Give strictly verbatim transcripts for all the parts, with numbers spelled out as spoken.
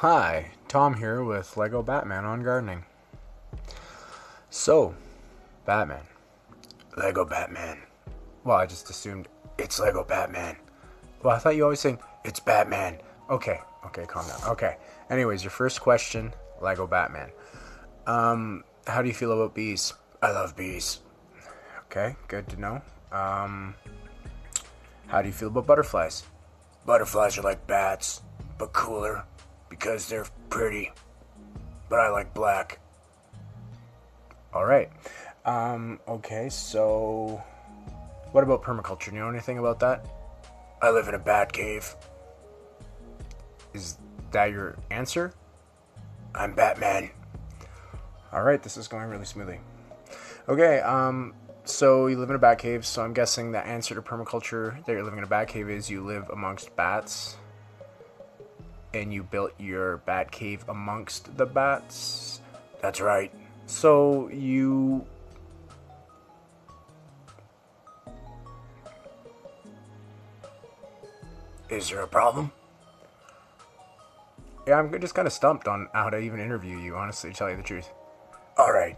Hi, Tom here with Lego Batman on gardening. So, Batman. Lego Batman. Well, I just assumed it's Lego Batman. Well, I thought you always saying, it's Batman. Okay, okay, calm down. Okay, anyways, your first question, Lego Batman. Um, how do you feel about bees? I love bees. Okay, good to know. Um, how do you feel about butterflies? Butterflies are like bats, but cooler. Because they're pretty, but I like black. All right. Um, okay, so what about permaculture? Do you know anything about that? I live in a bat cave. Is that your answer? I'm Batman. All right, this is going really smoothly. Okay, um, so you live in a bat cave, so I'm guessing the answer to permaculture that you're living in a bat cave is you live amongst bats. And you built your bat cave amongst the bats. That's right. So you is there a problem? Yeah, I'm just kind of stumped on how to even interview you, honestly, to tell you the truth. All right,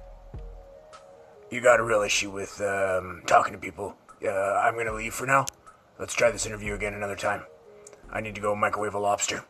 you got a real issue with um, talking to people. uh, I'm gonna leave for now. Let's try this interview again another time. I need to go microwave a lobster.